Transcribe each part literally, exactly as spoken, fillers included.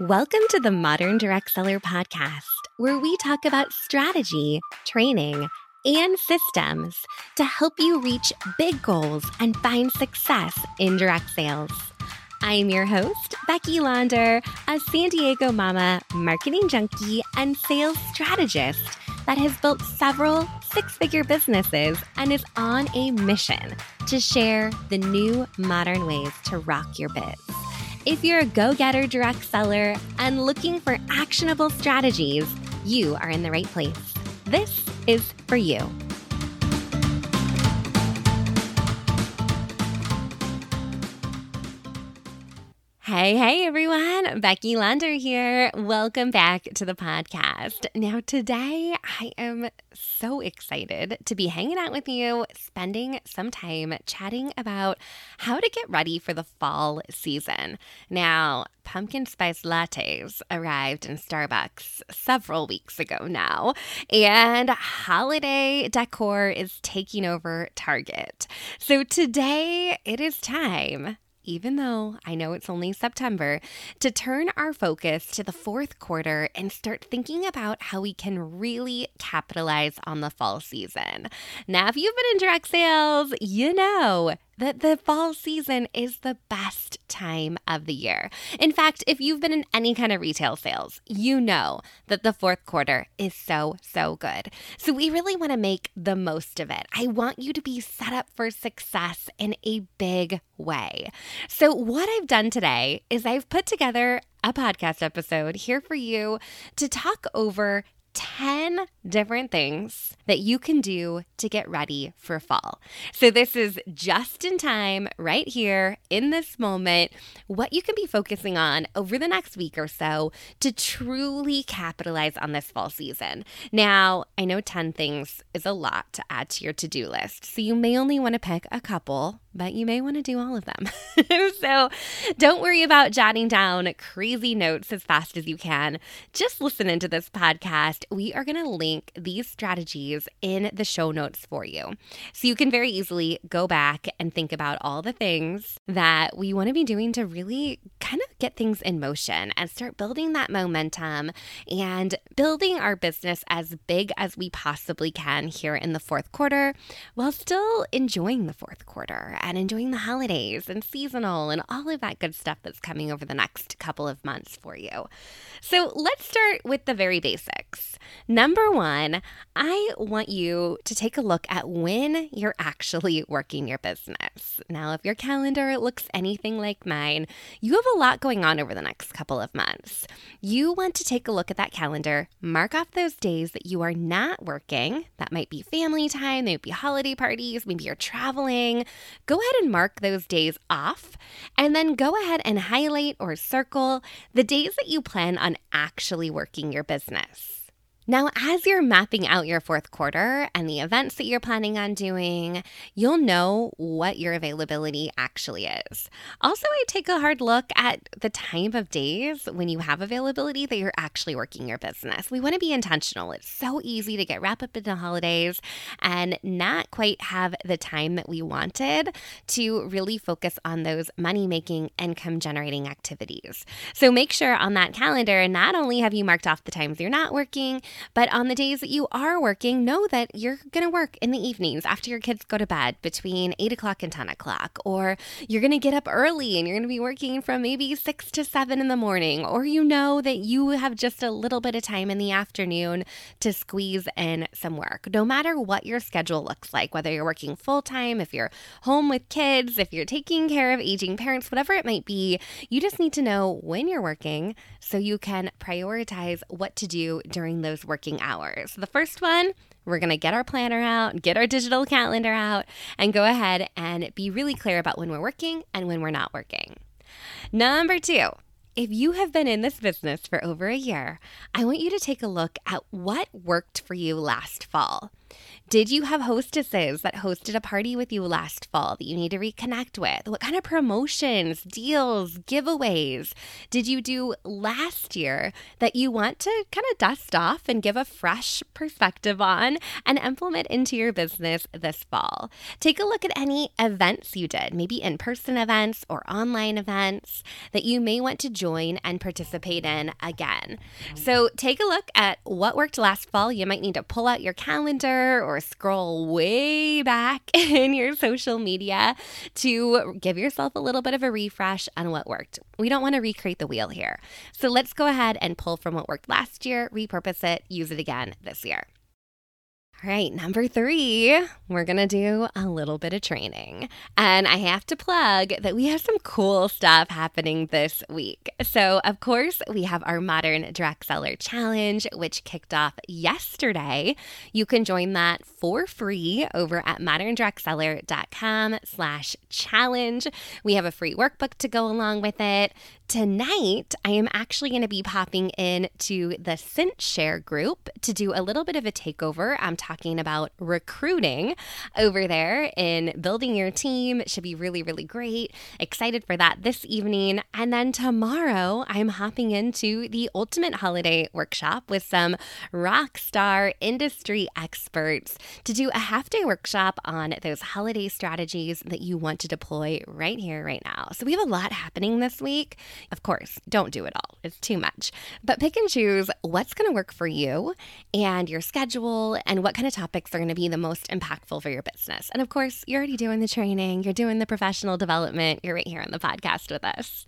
Welcome to the Modern Direct Seller Podcast, where we talk about strategy, training, and systems to help you reach big goals and find success in direct sales. I am your host, Becky Launder, a San Diego mama, marketing junkie, and sales strategist that has built several six-figure businesses and is on a mission to share the new modern ways to rock your biz. If you're a go-getter direct seller and looking for actionable strategies, you are in the right place. This is for you. Hey, hey, everyone. Becky Launder here. Welcome back to the podcast. Now, today, I am so excited to be hanging out with you, spending some time chatting about how to get ready for the fall season. Now, pumpkin spice lattes arrived in Starbucks several weeks ago now, and holiday decor is taking over Target. So today, it is time, even though I know it's only September, to turn our focus to the fourth quarter and start thinking about how we can really capitalize on the fall season. Now, if you've been in direct sales, you know that the fall season is the best time of the year. In fact, if you've been in any kind of retail sales, you know that the fourth quarter is so, so good. So we really want to make the most of it. I want you to be set up for success in a big way. So what I've done today is I've put together a podcast episode here for you to talk over ten different things that you can do to get ready for fall. So this is just in time, right here in this moment, what you can be focusing on over the next week or so to truly capitalize on this fall season. Now, I know ten things is a lot to add to your to-do list, so you may only want to pick a couple, but you may want to do all of them. So don't worry about jotting down crazy notes as fast as you can. Just listen into this podcast. We are going to link these strategies in the show notes for you, so you can very easily go back and think about all the things that we want to be doing to really kind of get things in motion and start building that momentum and building our business as big as we possibly can here in the fourth quarter, while still enjoying the fourth quarter and enjoying the holidays and seasonal and all of that good stuff that's coming over the next couple of months for you. So let's start with the very basics. Number one, I want you to take a look at when you're actually working your business. Now, if your calendar looks anything like mine, you have a lot going on over the next couple of months. You want to take a look at that calendar, mark off those days that you are not working. That might be family time, they might be holiday parties, maybe you're traveling. Go ahead and mark those days off, and then go ahead and highlight or circle the days that you plan on actually working your business. Now, as you're mapping out your fourth quarter and the events that you're planning on doing, you'll know what your availability actually is. Also, I take a hard look at the time of days when you have availability that you're actually working your business. We want to be intentional. It's so easy to get wrapped up in the holidays and not quite have the time that we wanted to really focus on those money-making, income-generating activities. So make sure on that calendar, not only have you marked off the times you're not working, but on the days that you are working, know that you're going to work in the evenings after your kids go to bed between eight o'clock and ten o'clock, or you're going to get up early and you're going to be working from maybe six to seven in the morning, or you know that you have just a little bit of time in the afternoon to squeeze in some work. No matter what your schedule looks like, whether you're working full-time, if you're home with kids, if you're taking care of aging parents, whatever it might be, you just need to know when you're working so you can prioritize what to do during those working hours. The first one, we're going to get our planner out, get our digital calendar out, and go ahead and be really clear about when we're working and when we're not working. Number two, if you have been in this business for over a year, I want you to take a look at what worked for you last fall. Did you have hostesses that hosted a party with you last fall that you need to reconnect with? What kind of promotions, deals, giveaways did you do last year that you want to kind of dust off and give a fresh perspective on and implement into your business this fall? Take a look at any events you did, maybe in-person events or online events that you may want to join and participate in again. So take a look at what worked last fall. You might need to pull out your calendar or scroll way back in your social media to give yourself a little bit of a refresh on what worked. We don't want to recreate the wheel here. So let's go ahead and pull from what worked last year, repurpose it, use it again this year. All right, number three, we're going to do a little bit of training. And I have to plug that we have some cool stuff happening this week. So, of course, we have our Modern Direct Seller Challenge, which kicked off yesterday. You can join that for free over at moderndirectseller.com slash challenge. We have a free workbook to go along with it. Tonight, I am actually going to be popping in to the ScentShare group to do a little bit of a takeover. I'm talking about recruiting over there and building your team. It should be really, really great. Excited for that this evening. And then tomorrow, I'm hopping into the Ultimate Holiday Workshop with some rock star industry experts to do a half-day workshop on those holiday strategies that you want to deploy right here, right now. So we have a lot happening this week. Of course, don't do it all. It's too much. But pick and choose what's going to work for you and your schedule and what kind of topics are going to be the most impactful for your business. And of course, you're already doing the training. You're doing the professional development. You're right here on the podcast with us.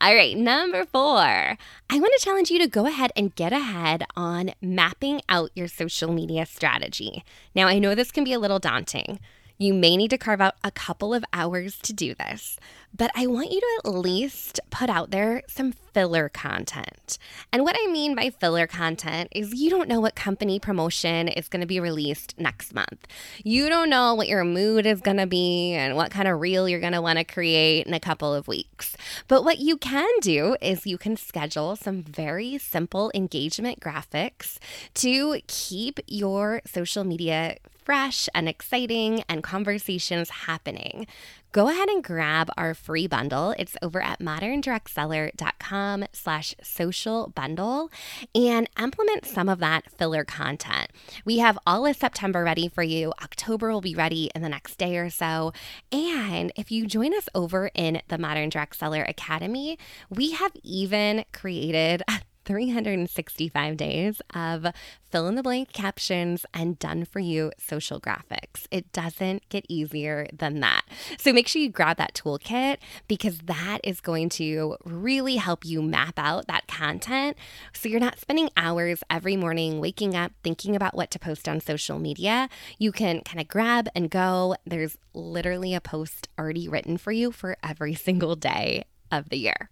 All right, number four. I want to challenge you to go ahead and get ahead on mapping out your social media strategy. Now, I know this can be a little daunting. You may need to carve out a couple of hours to do this, but I want you to at least put out there some filler content. And what I mean by filler content is you don't know what company promotion is going to be released next month. You don't know what your mood is going to be and what kind of reel you're going to want to create in a couple of weeks. But what you can do is you can schedule some very simple engagement graphics to keep your social media fresh and exciting and conversations happening. Go ahead and grab our free bundle. It's over at moderndirectseller.com slash social bundle and implement some of that filler content. We have all of September ready for you. October will be ready in the next day or so. And if you join us over in the Modern Direct Seller Academy, we have even created three hundred sixty-five days of fill in the blank captions and done for you social graphics. It doesn't get easier than that. So make sure you grab that toolkit because that is going to really help you map out that content so you're not spending hours every morning waking up thinking about what to post on social media. You can kind of grab and go. There's literally a post already written for you for every single day of the year.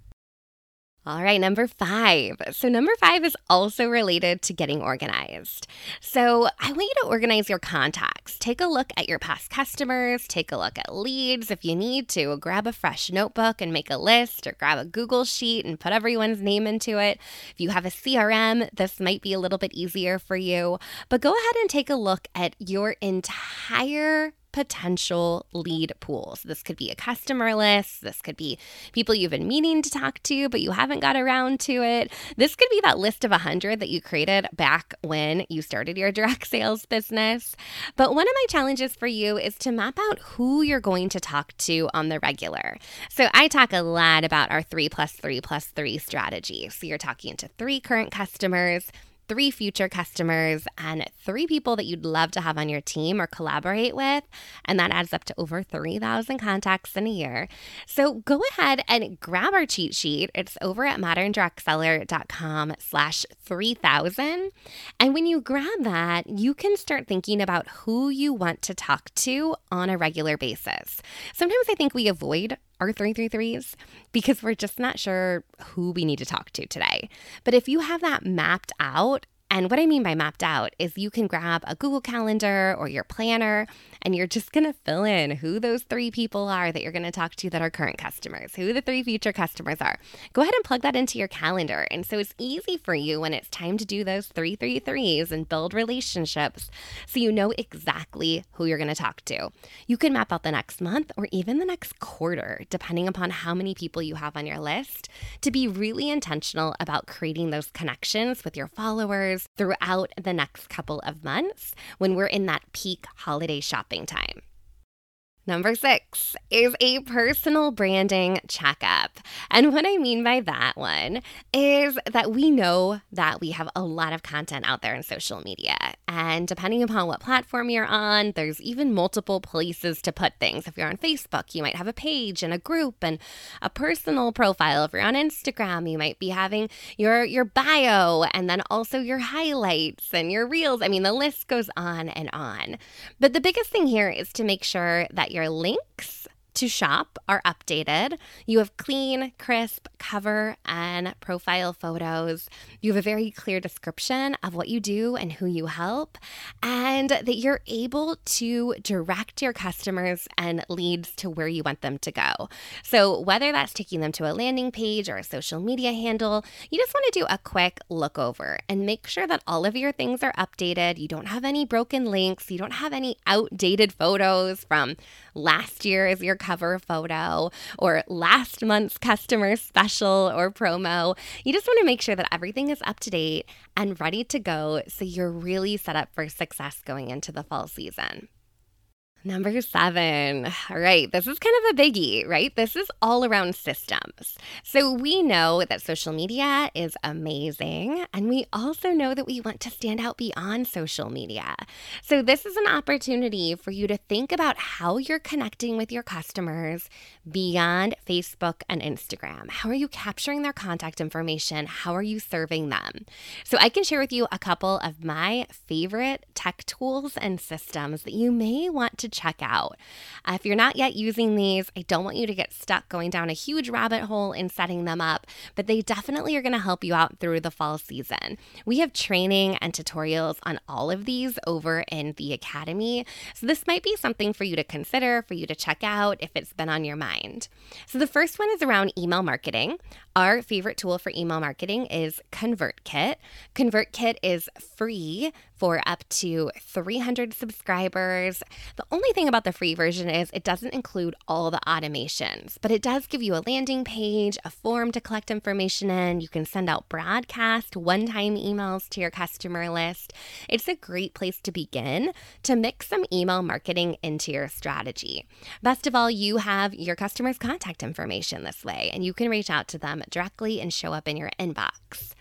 All right, number five. So number five is also related to getting organized. So I want you to organize your contacts. Take a look at your past customers. Take a look at leads if you need to. Grab a fresh notebook and make a list or grab a Google sheet and put everyone's name into it. If you have a C R M, this might be a little bit easier for you. But go ahead and take a look at your entire potential lead pools. This could be a customer list. This could be people you've been meaning to talk to, but you haven't got around to it. This could be that list of one hundred that you created back when you started your direct sales business. But one of my challenges for you is to map out who you're going to talk to on the regular. So I talk a lot about our three plus three plus three strategy. So you're talking to three current customers, three future customers, and three people that you'd love to have on your team or collaborate with. And that adds up to over three thousand contacts in a year. So go ahead and grab our cheat sheet. It's over at moderndirectseller.com slash 3000. And when you grab that, you can start thinking about who you want to talk to on a regular basis. Sometimes I think we avoid our three three threes because we're just not sure who we need to talk to today. But if you have that mapped out, And what I mean by mapped out is you can grab a Google Calendar or your planner, and you're just going to fill in who those three people are that you're going to talk to that are current customers, who the three future customers are. Go ahead and plug that into your calendar. And so it's easy for you when it's time to do those three, three, threes and build relationships so you know exactly who you're going to talk to. You can map out the next month or even the next quarter, depending upon how many people you have on your list, to be really intentional about creating those connections with your followers throughout the next couple of months when we're in that peak holiday shopping time. Number six is a personal branding checkup. And what I mean by that one is that we know that we have a lot of content out there in social media. And depending upon what platform you're on, there's even multiple places to put things. If you're on Facebook, you might have a page and a group and a personal profile. If you're on Instagram, you might be having your, your bio and then also your highlights and your reels. I mean, the list goes on and on. But the biggest thing here is to make sure that your links to shop are updated. You have clean, crisp cover and profile photos. You have a very clear description of what you do and who you help, and that you're able to direct your customers and leads to where you want them to go. So whether that's taking them to a landing page or a social media handle, you just want to do a quick look over and make sure that all of your things are updated. You don't have any broken links. You don't have any outdated photos from last year as your cover photo or last month's customer special or promo. You just want to make sure that everything is up to date and ready to go so you're really set up for success going into the fall season. Number seven. All right, this is kind of a biggie, right? This is all around systems. So we know that social media is amazing, and we also know that we want to stand out beyond social media. So this is an opportunity for you to think about how you're connecting with your customers beyond Facebook and Instagram. How are you capturing their contact information? How are you serving them? So I can share with you a couple of my favorite tech tools and systems that you may want to check out. Uh, if you're not yet using these, I don't want you to get stuck going down a huge rabbit hole in setting them up, but they definitely are going to help you out through the fall season. We have training and tutorials on all of these over in the Academy, so this might be something for you to consider, for you to check out if it's been on your mind. So the first one is around email marketing. Our favorite tool for email marketing is ConvertKit. ConvertKit is free for up to three hundred subscribers. The only thing about the free version is it doesn't include all the automations, but it does give you a landing page, a form to collect information in. You can send out broadcast one-time emails to your customer list. It's a great place to begin to mix some email marketing into your strategy. Best of all, you have your customers' contact information this way, and you can reach out to them directly and show up in your inbox.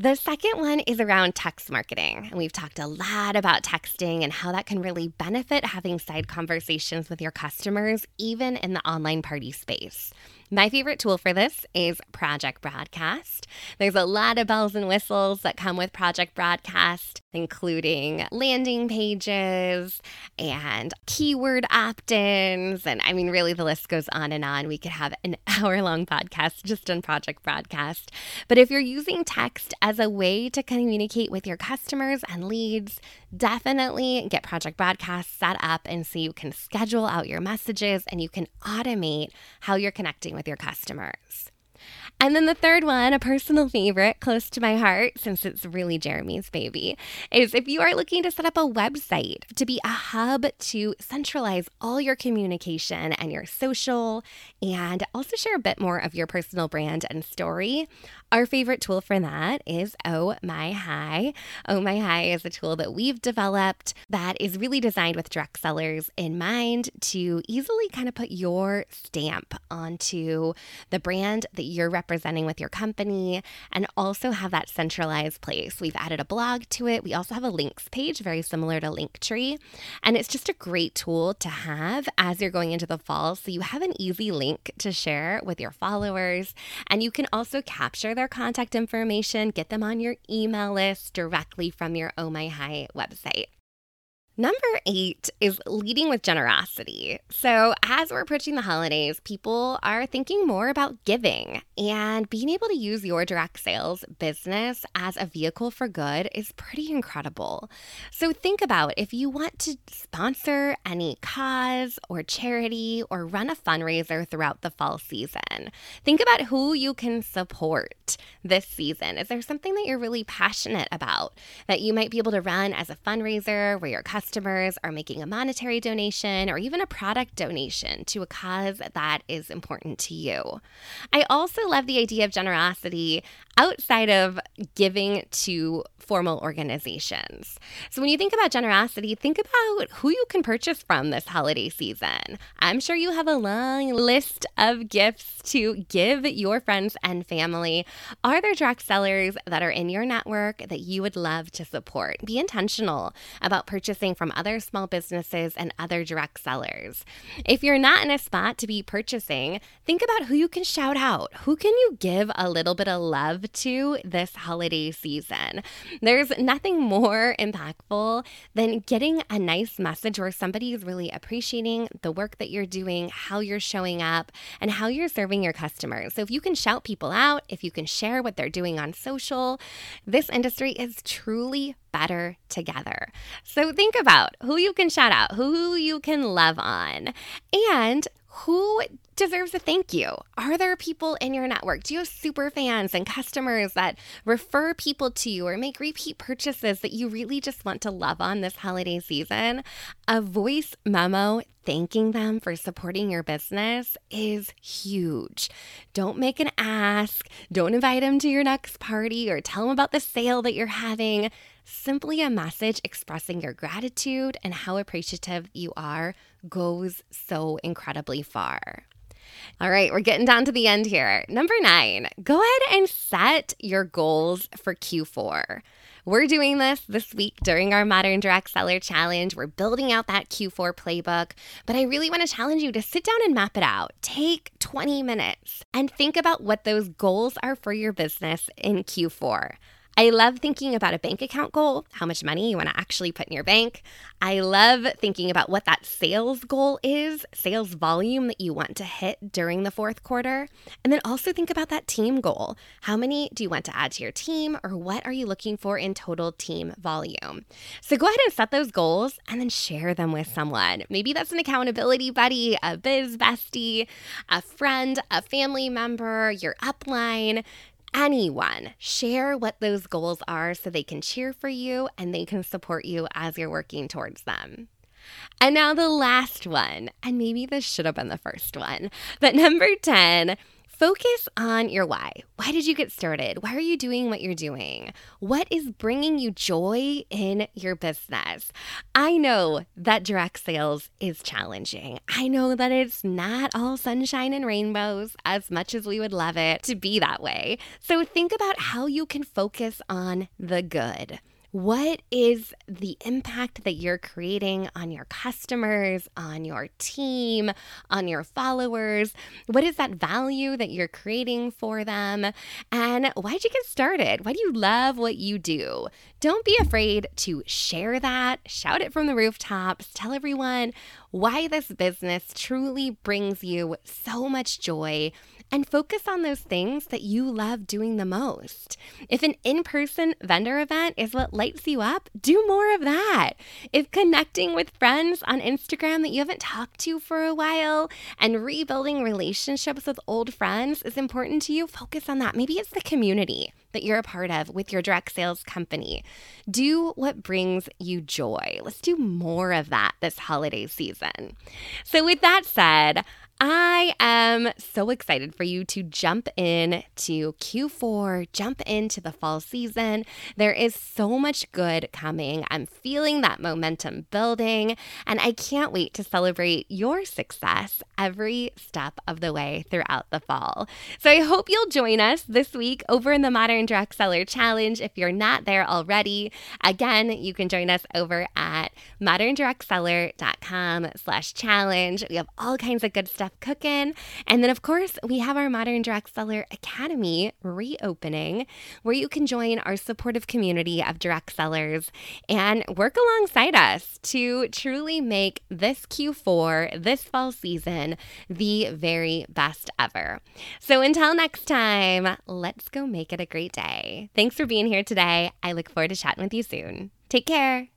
The second one is around text marketing. And we've talked a lot about texting and how that can really benefit having side conversations with your customers, even in the online party space. My favorite tool for this is Project Broadcast. There's a lot of bells and whistles that come with Project Broadcast, including landing pages and keyword opt-ins. And I mean, really, the list goes on and on. We could have an hour-long podcast just on Project Broadcast. But if you're using text as a way to communicate with your customers and leads, definitely get Project Broadcast set up, and so you can schedule out your messages and you can automate how you're connecting with your customers. And then the third one, a personal favorite close to my heart, since it's really Jeremy's baby, is if you are looking to set up a website to be a hub to centralize all your communication and your social, and also share a bit more of your personal brand and story. Our favorite tool for that is Oh My High. Oh My High is a tool that we've developed that is really designed with direct sellers in mind to easily kind of put your stamp onto the brand that you're representing with your company, and also have that centralized place. We've added a blog to it. We also have a links page, very similar to Linktree, and it's just a great tool to have as you're going into the fall, so you have an easy link to share with your followers, and you can also capture their contact information, get them on your email list directly from your Oh My High website. Number eight is leading with generosity. So as we're approaching the holidays, people are thinking more about giving, and being able to use your direct sales business as a vehicle for good is pretty incredible. So think about if you want to sponsor any cause or charity or run a fundraiser throughout the fall season. Think about who you can support this season. Is there something that you're really passionate about that you might be able to run as a fundraiser where your customers Customers are making a monetary donation or even a product donation to a cause that is important to you? I also love the idea of generosity outside of giving to formal organizations. So when you think about generosity, think about who you can purchase from this holiday season. I'm sure you have a long list of gifts to give your friends and family. Are there direct sellers that are in your network that you would love to support? Be intentional about purchasing from other small businesses and other direct sellers. If you're not in a spot to be purchasing, think about who you can shout out. Who can you give a little bit of love to this holiday season? There's nothing more impactful than getting a nice message where somebody is really appreciating the work that you're doing, how you're showing up, and how you're serving your customers. So if you can shout people out, if you can share what they're doing on social, this industry is truly better together. So think about who you can shout out, who you can love on, and who deserves a thank you. Are there people in your network? Do you have super fans and customers that refer people to you or make repeat purchases that you really just want to love on this holiday season? A voice memo thanking them for supporting your business is huge. Don't make an ask. Don't invite them to your next party or tell them about the sale that you're having. Simply a message expressing your gratitude and how appreciative you are goes so incredibly far. All right, we're getting down to the end here. Number nine, go ahead and set your goals for Q four. We're doing this this week during our Modern Direct Seller Challenge. We're building out that Q four playbook, but I really want to challenge you to sit down and map it out. Take twenty minutes and think about what those goals are for your business in Q four. I love thinking about a bank account goal, how much money you want to actually put in your bank. I love thinking about what that sales goal is, sales volume that you want to hit during the fourth quarter. And then also think about that team goal. How many do you want to add to your team, or what are you looking for in total team volume? So go ahead and set those goals and then share them with someone. Maybe that's an accountability buddy, a biz bestie, a friend, a family member, your upline. Anyone, share what those goals are so they can cheer for you and they can support you as you're working towards them. And now the last one, and maybe this should have been the first one, but number ten, focus on your why. Why did you get started? Why are you doing what you're doing? What is bringing you joy in your business? I know that direct sales is challenging. I know that it's not all sunshine and rainbows, as much as we would love it to be that way. So think about how you can focus on the good. What is the impact that you're creating on your customers, on your team, on your followers? What is that value that you're creating for them? And why did you get started? Why do you love what you do? Don't be afraid to share that. Shout it from the rooftops. Tell everyone why this business truly brings you so much joy, and focus on those things that you love doing the most. If an in-person vendor event is what lights you up, do more of that. If connecting with friends on Instagram that you haven't talked to for a while and rebuilding relationships with old friends is important to you, focus on that. Maybe it's the community that you're a part of with your direct sales company. Do what brings you joy. Let's do more of that this holiday season. So with that said, I am so excited for you to jump in to Q four, jump into the fall season. There is so much good coming. I'm feeling that momentum building, and I can't wait to celebrate your success every step of the way throughout the fall. So I hope you'll join us this week over in the Modern Direct Seller Challenge if you're not there already. Again, you can join us over at modern direct seller dot com slash challenge. We have all kinds of good stuff stuff cooking. And then, of course, we have our Modern Direct Seller Academy reopening, where you can join our supportive community of direct sellers and work alongside us to truly make this Q four, this fall season, the very best ever. So until next time, let's go make it a great day. Thanks for being here today. I look forward to chatting with you soon. Take care.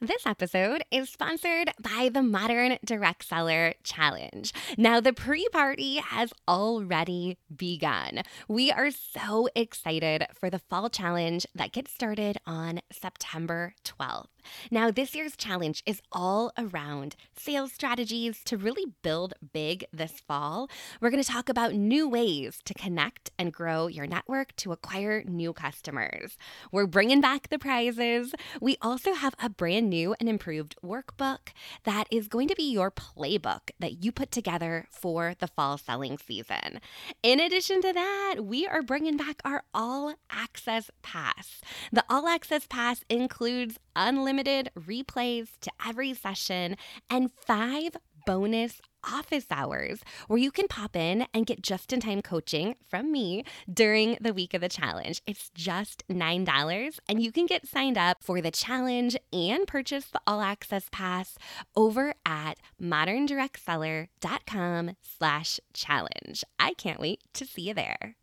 This episode is sponsored by the Modern Direct Seller Challenge. Now, the pre-party has already begun. We are so excited for the fall challenge that gets started on September twelfth. Now, this year's challenge is all around sales strategies to really build big this fall. We're going to talk about new ways to connect and grow your network to acquire new customers. We're bringing back the prizes. We also have a brand new and improved workbook that is going to be your playbook that you put together for the fall selling season. In addition to that, we are bringing back our All Access Pass. The All Access Pass includes unlimited Limited replays to every session and five bonus office hours where you can pop in and get just-in-time coaching from me during the week of the challenge. It's just nine dollars, and you can get signed up for the challenge and purchase the All Access Pass over at moderndirectseller.com slash challenge. I can't wait to see you there.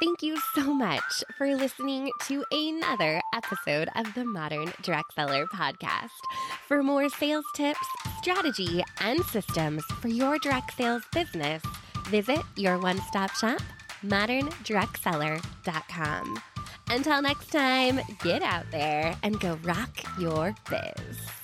Thank you so much for listening to another episode of the Modern Direct Seller Podcast. For more sales tips, strategy, and systems for your direct sales business, visit your one-stop shop, modern direct seller dot com. Until next time, get out there and go rock your biz.